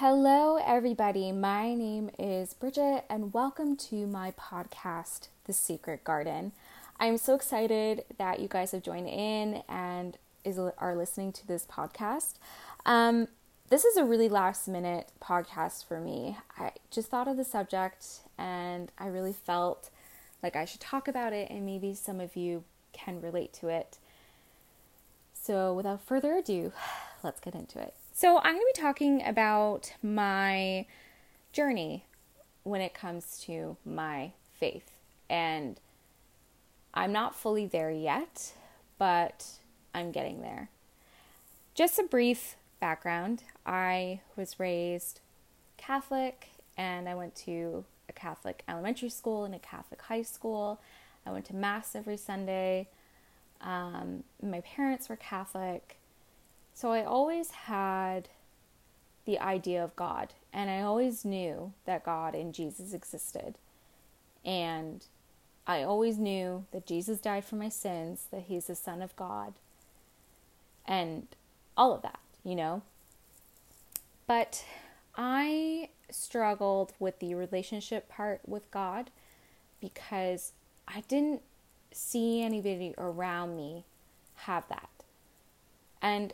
Hello everybody, my name is Bridget and welcome to my podcast, The Secret Garden. I'm so excited that you guys have joined in and are listening to this podcast. This is a really last minute podcast for me. I just thought of the subject and I really felt like I should talk about it and maybe some of you can relate to it. So without further ado, let's get into it. So I'm going to be talking about my journey when it comes to my faith, and I'm not fully there yet, but I'm getting there. Just a brief background. I was raised Catholic, and I went to a Catholic elementary school and a Catholic high school. I went to Mass every Sunday. My parents were Catholic. So I always had the idea of God, and I always knew that God and Jesus existed. And I always knew that Jesus died for my sins, that he's the Son of God, and all of that, you know. But I struggled with the relationship part with God because I didn't see anybody around me have that. And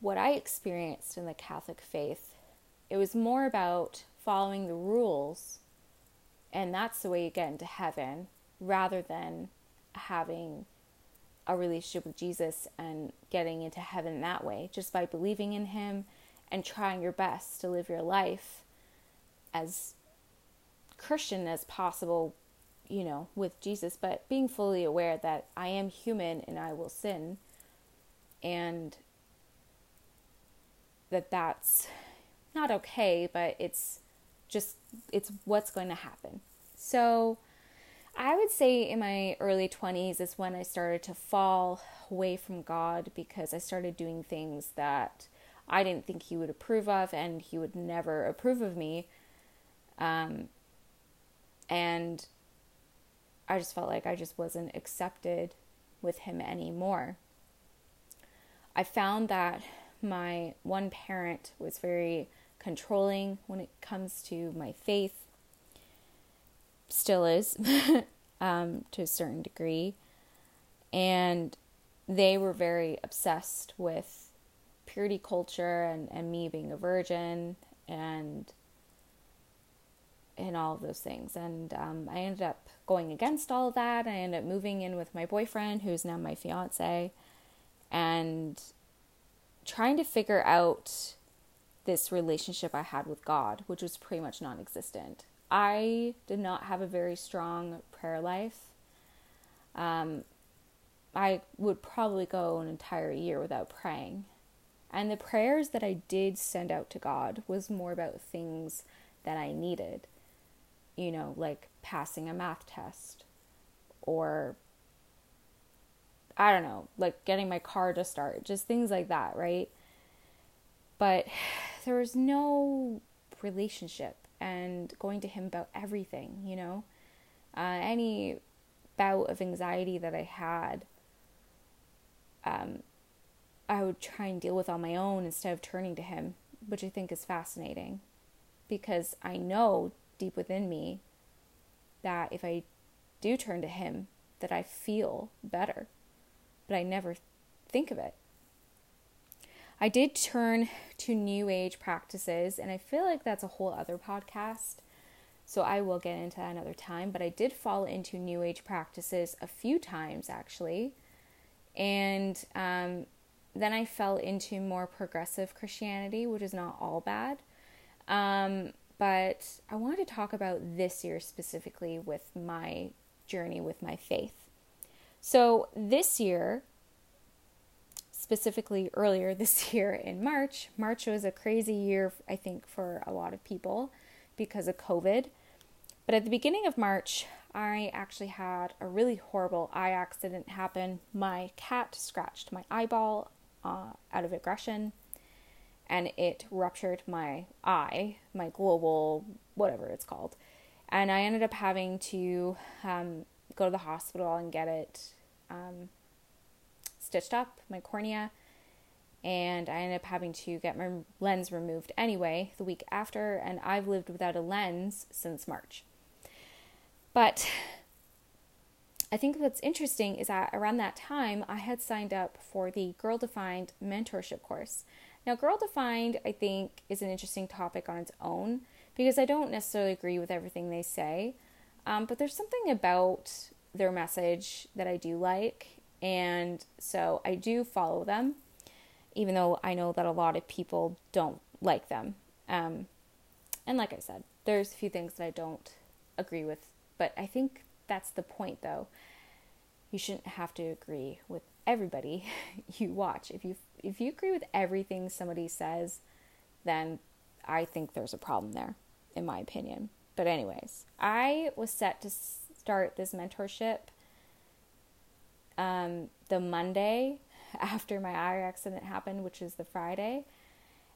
what I experienced in the Catholic faith, it was more about following the rules, and that's the way you get into heaven, rather than having a relationship with Jesus and getting into heaven that way, just by believing in him and trying your best to live your life as Christian as possible, you know, with Jesus, but being fully aware that I am human and I will sin, and that's not okay, but it's what's going to happen. So I would say in my early 20s is when I started to fall away from God because I started doing things that I didn't think he would approve of, and he would never approve of me. And I just felt like I just wasn't accepted with him anymore. I found that my one parent was very controlling when it comes to my faith. Still is, to a certain degree. And they were very obsessed with purity culture and me being a virgin and all of those things. And I ended up going against all of that. I ended up moving in with my boyfriend, who's now my fiance, and trying to figure out this relationship I had with God, which was pretty much non-existent. I did not have a very strong prayer life. I would probably go an entire year without praying. And the prayers that I did send out to God was more about things that I needed, you know, like passing a math test, or I don't know, like getting my car to start, just things like that, right? But there was no relationship and going to him about everything, you know? Any bout of anxiety that I had, I would try and deal with on my own instead of turning to him, which I think is fascinating because I know deep within me that if I do turn to him, that I feel better. But I never think of it. I did turn to New Age practices, and I feel like that's a whole other podcast, so I will get into that another time, but I did fall into New Age practices a few times, actually, and then I fell into more progressive Christianity, which is not all bad, but I wanted to talk about this year specifically with my journey with my faith. So this year, specifically earlier this year in March was a crazy year, I think, for a lot of people because of COVID. But at the beginning of March, I actually had a really horrible eye accident happen. My cat scratched my eyeball out of aggression, and it ruptured my eye, my global, whatever it's called. And I ended up having to go to the hospital and get it stitched up, my cornea, and I ended up having to get my lens removed anyway the week after, and I've lived without a lens since March. But I think what's interesting is that around that time, I had signed up for the Girl Defined mentorship course. Now, Girl Defined, I think, is an interesting topic on its own because I don't necessarily agree with everything they say, but there's something about their message that I do like, and so I do follow them, even though I know that a lot of people don't like them. And like I said, there's a few things that I don't agree with, but I think that's the point though. You shouldn't have to agree with everybody you watch. If you agree with everything somebody says, then I think there's a problem there, in my opinion. But anyways, I was set to start this mentorship the Monday after my eye accident happened, which is the Friday.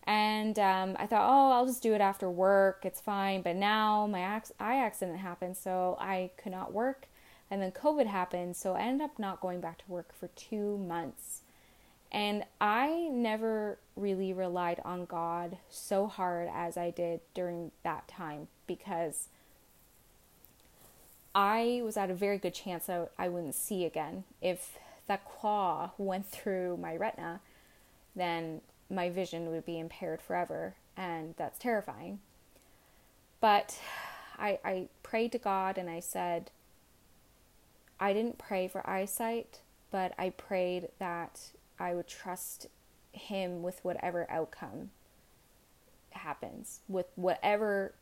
And I thought, I'll just do it after work. It's fine. But now my eye accident happened, so I could not work. And then COVID happened, so I ended up not going back to work for 2 months. And I never really relied on God so hard as I did during that time, because I was at a very good chance that I wouldn't see again. If that claw went through my retina, then my vision would be impaired forever, and that's terrifying. But I prayed to God, and I said, I didn't pray for eyesight, but I prayed that I would trust him with whatever outcome happens, with whatever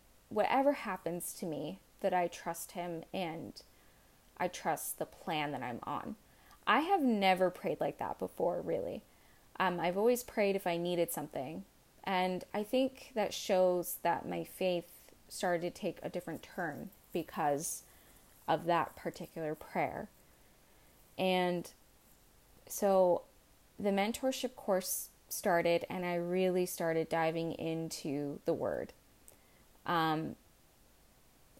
happens to me, that I trust him and I trust the plan that I'm on. I have never prayed like that before, really. I've always prayed if I needed something. And I think that shows that my faith started to take a different turn because of that particular prayer. And so the mentorship course started, and I really started diving into the word.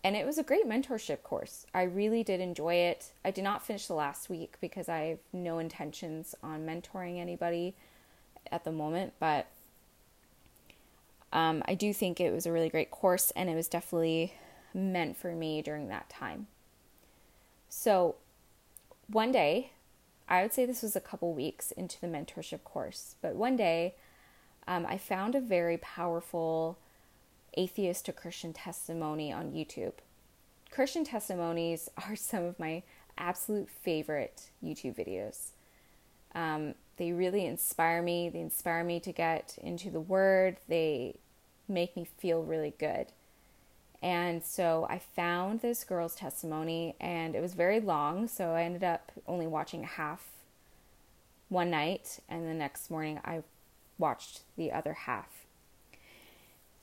And it was a great mentorship course. I really did enjoy it. I did not finish the last week because I have no intentions on mentoring anybody at the moment. But I do think it was a really great course, and it was definitely meant for me during that time. So one day, I would say this was a couple weeks into the mentorship course, but one day I found a very powerful atheist to Christian testimony on YouTube. Christian testimonies are some of my absolute favorite YouTube videos. They really inspire me. They inspire me to get into the word. They make me feel really good. And so I found this girl's testimony, and it was very long, so I ended up only watching half one night, and the next morning I watched the other half.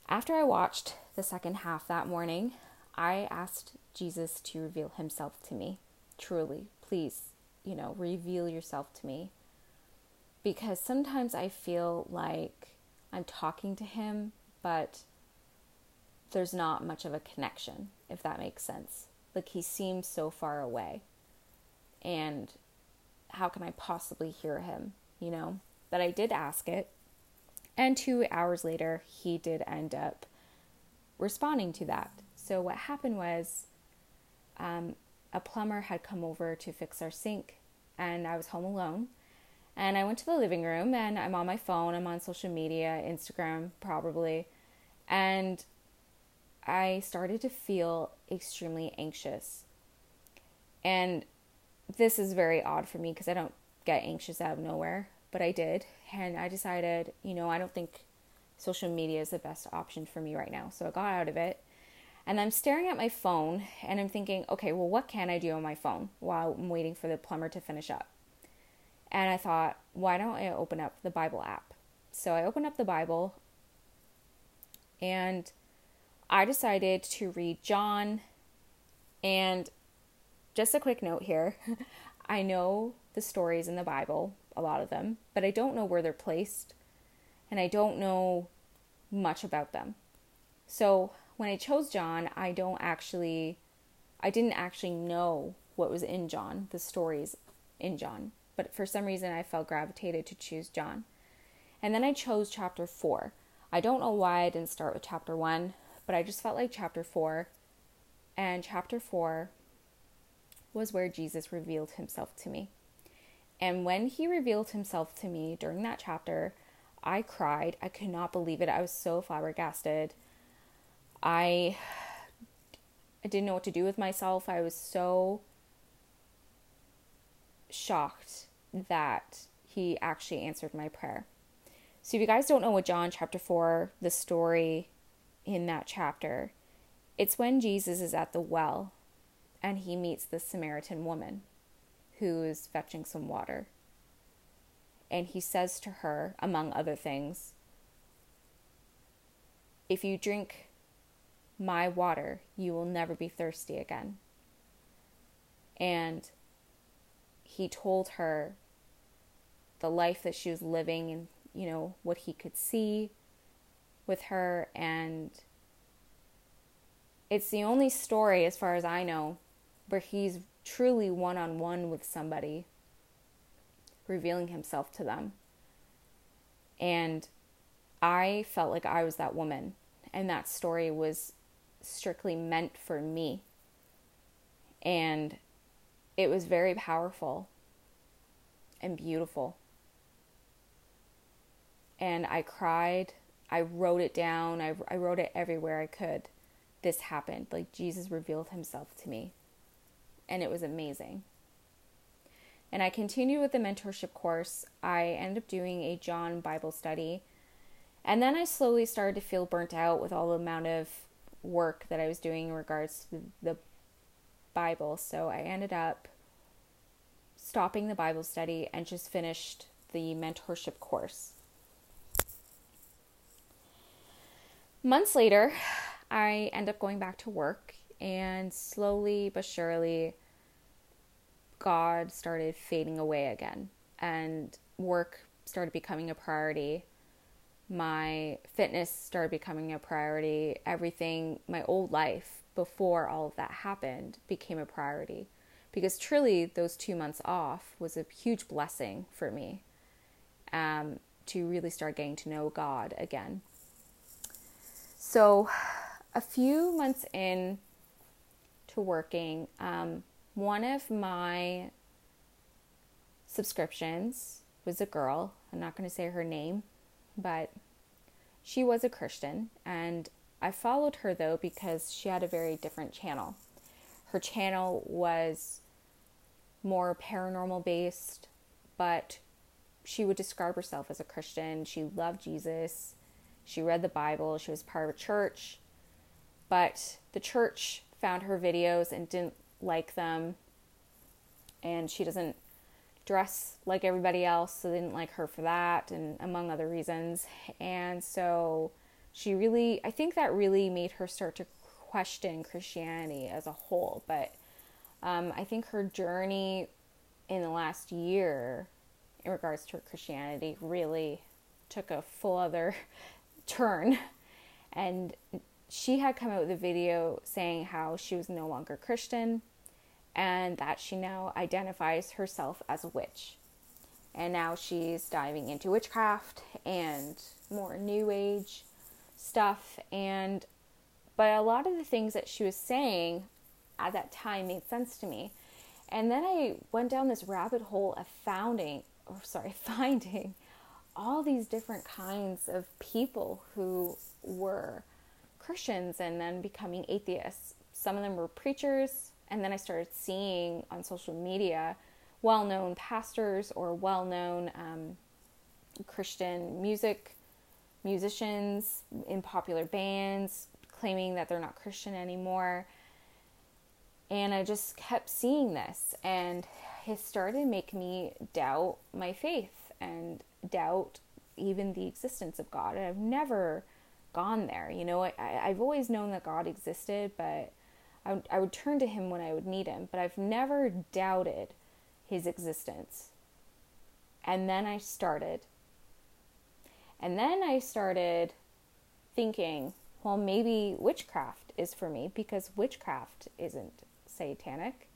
After I watched the second half that morning, I asked Jesus to reveal himself to me. Truly, please, reveal yourself to me. Because sometimes I feel like I'm talking to him, but there's not much of a connection, if that makes sense. Like, he seems so far away. And how can I possibly hear him, But I did ask it. And 2 hours later, he did end up responding to that. So what happened was a plumber had come over to fix our sink, and I was home alone. And I went to the living room, and I'm on my phone. I'm on social media, Instagram probably. And I started to feel extremely anxious. And this is very odd for me because I don't get anxious out of nowhere. But I did, and I decided, I don't think social media is the best option for me right now. So I got out of it, and I'm staring at my phone, and I'm thinking, okay, well, what can I do on my phone while I'm waiting for the plumber to finish up? And I thought, why don't I open up the Bible app? So I opened up the Bible, and I decided to read John. And just a quick note here, I know the stories in the Bible, a lot of them, but I don't know where they're placed, and I don't know much about them. So when I chose John, I didn't actually know what was in John, the stories in John, but for some reason I felt gravitated to choose John. And then I chose chapter 4. I don't know why I didn't start with chapter 1, but I just felt like chapter 4. And chapter 4 was where Jesus revealed himself to me. And when he revealed himself to me during that chapter, I cried. I could not believe it. I was so flabbergasted. I didn't know what to do with myself. I was so shocked that he actually answered my prayer. So if you guys don't know what John chapter 4, the story in that chapter, it's when Jesus is at the well and he meets the Samaritan woman who is fetching some water. And he says to her, among other things, "If you drink my water, you will never be thirsty again." And he told her the life that she was living and, you know, what he could see with her. And it's the only story, as far as I know, where he's truly one-on-one with somebody, revealing himself to them. And I felt like I was that woman, and that story was strictly meant for me. And it was very powerful and beautiful. And I cried. I wrote it down. I wrote it everywhere I could. This happened. Like, Jesus revealed himself to me. And it was amazing. And I continued with the mentorship course. I ended up doing a John Bible study. And then I slowly started to feel burnt out with all the amount of work that I was doing in regards to the Bible. So I ended up stopping the Bible study and just finished the mentorship course. Months later, I end up going back to work, and slowly but surely, God started fading away again, and work started becoming a priority. My fitness started becoming a priority. Everything, my old life before all of that happened, became a priority, because truly those 2 months off was a huge blessing for me to really start getting to know God again. So a few months in to working, one of my subscriptions was a girl. I'm not going to say her name, but she was a Christian, and I followed her though because she had a very different channel. Her channel was more paranormal based, but she would describe herself as a Christian. She loved Jesus. She read the Bible. She was part of a church, but the church found her videos and didn't like them, and she doesn't dress like everybody else, so they didn't like her for that, and among other reasons. And so she really, I think that really made her start to question Christianity as a whole. But I think her journey in the last year in regards to her Christianity really took a full other turn, and she had come out with a video saying how she was no longer Christian and that she now identifies herself as a witch. And now she's diving into witchcraft and more new age stuff. And but a lot of the things that she was saying at that time made sense to me. And then I went down this rabbit hole of finding all these different kinds of people who were Christians and then becoming atheists. Some of them were preachers, and then I started seeing on social media well-known pastors or well-known Christian musicians in popular bands claiming that they're not Christian anymore. And I just kept seeing this, and it started to make me doubt my faith and doubt even the existence of God. And I've never gone there. You know, I've always known that God existed, but I would turn to him when I would need him, but I've never doubted his existence. And then I started thinking, well, maybe witchcraft is for me, because witchcraft isn't satanic.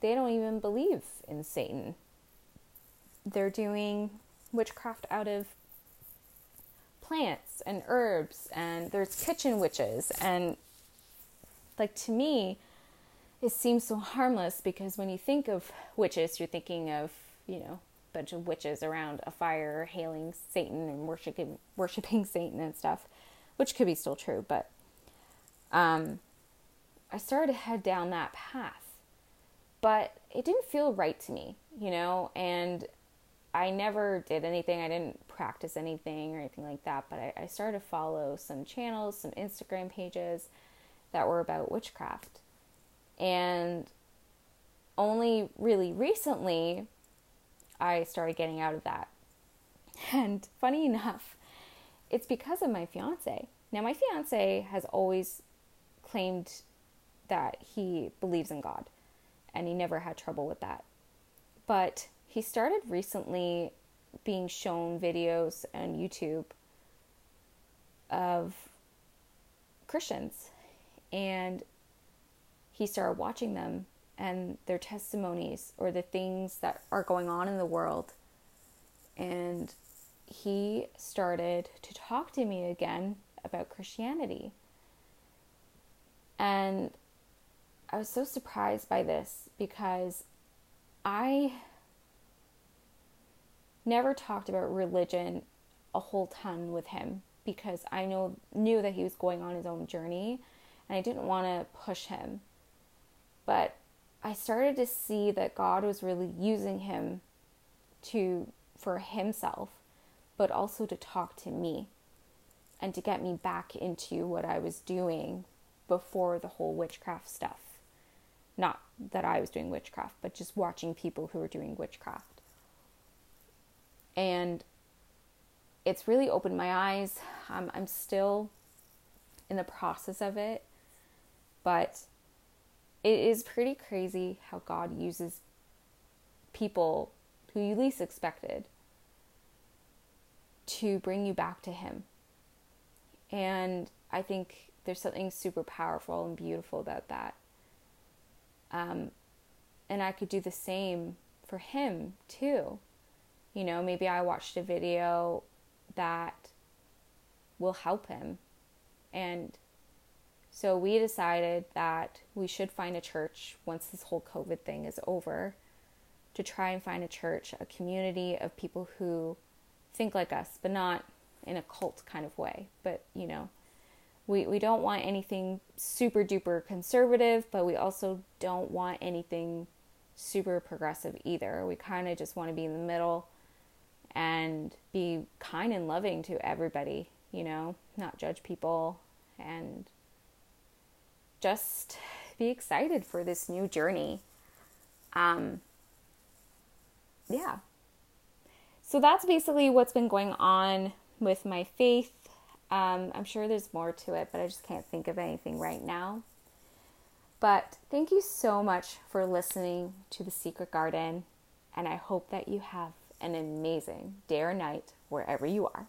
They don't even believe in Satan. They're doing witchcraft out of plants and herbs, and there's kitchen witches. And like, to me, it seems so harmless, because when you think of witches, you're thinking of, you know, a bunch of witches around a fire hailing Satan and worshiping Satan and stuff, which could be still true. But I started to head down that path, but it didn't feel right to me, you know, and I never did anything. I didn't practice anything or anything like that, but I started to follow some channels, some Instagram pages that were about witchcraft. And only really recently, I started getting out of that. And funny enough, it's because of my fiance. Now, my fiance has always claimed that he believes in God, and he never had trouble with that. But he started recently being shown videos on YouTube of Christians, and he started watching them and their testimonies or the things that are going on in the world. And he started to talk to me again about Christianity. And I was so surprised by this, because I never talked about religion a whole ton with him, because I knew that he was going on his own journey and I didn't want to push him. But I started to see that God was really using him for himself, but also to talk to me and to get me back into what I was doing before the whole witchcraft stuff. Not that I was doing witchcraft, but just watching people who were doing witchcraft. And it's really opened my eyes. I'm still in the process of it, but it is pretty crazy how God uses people who you least expected to bring you back to him. And I think there's something super powerful and beautiful about that. And I could do the same for him too. You know, maybe I watched a video that will help him. And so we decided that we should find a church once this whole COVID thing is over, to try and find a church, a community of people who think like us, but not in a cult kind of way. But, you know, we don't want anything super duper conservative, but we also don't want anything super progressive either. We kind of just want to be in the middle and be kind and loving to everybody, you know, not judge people, and just be excited for this new journey. Yeah. So that's basically what's been going on with my faith. I'm sure there's more to it, but I just can't think of anything right now. But thank you so much for listening to The Secret Garden, and I hope that you have an amazing day or night wherever you are.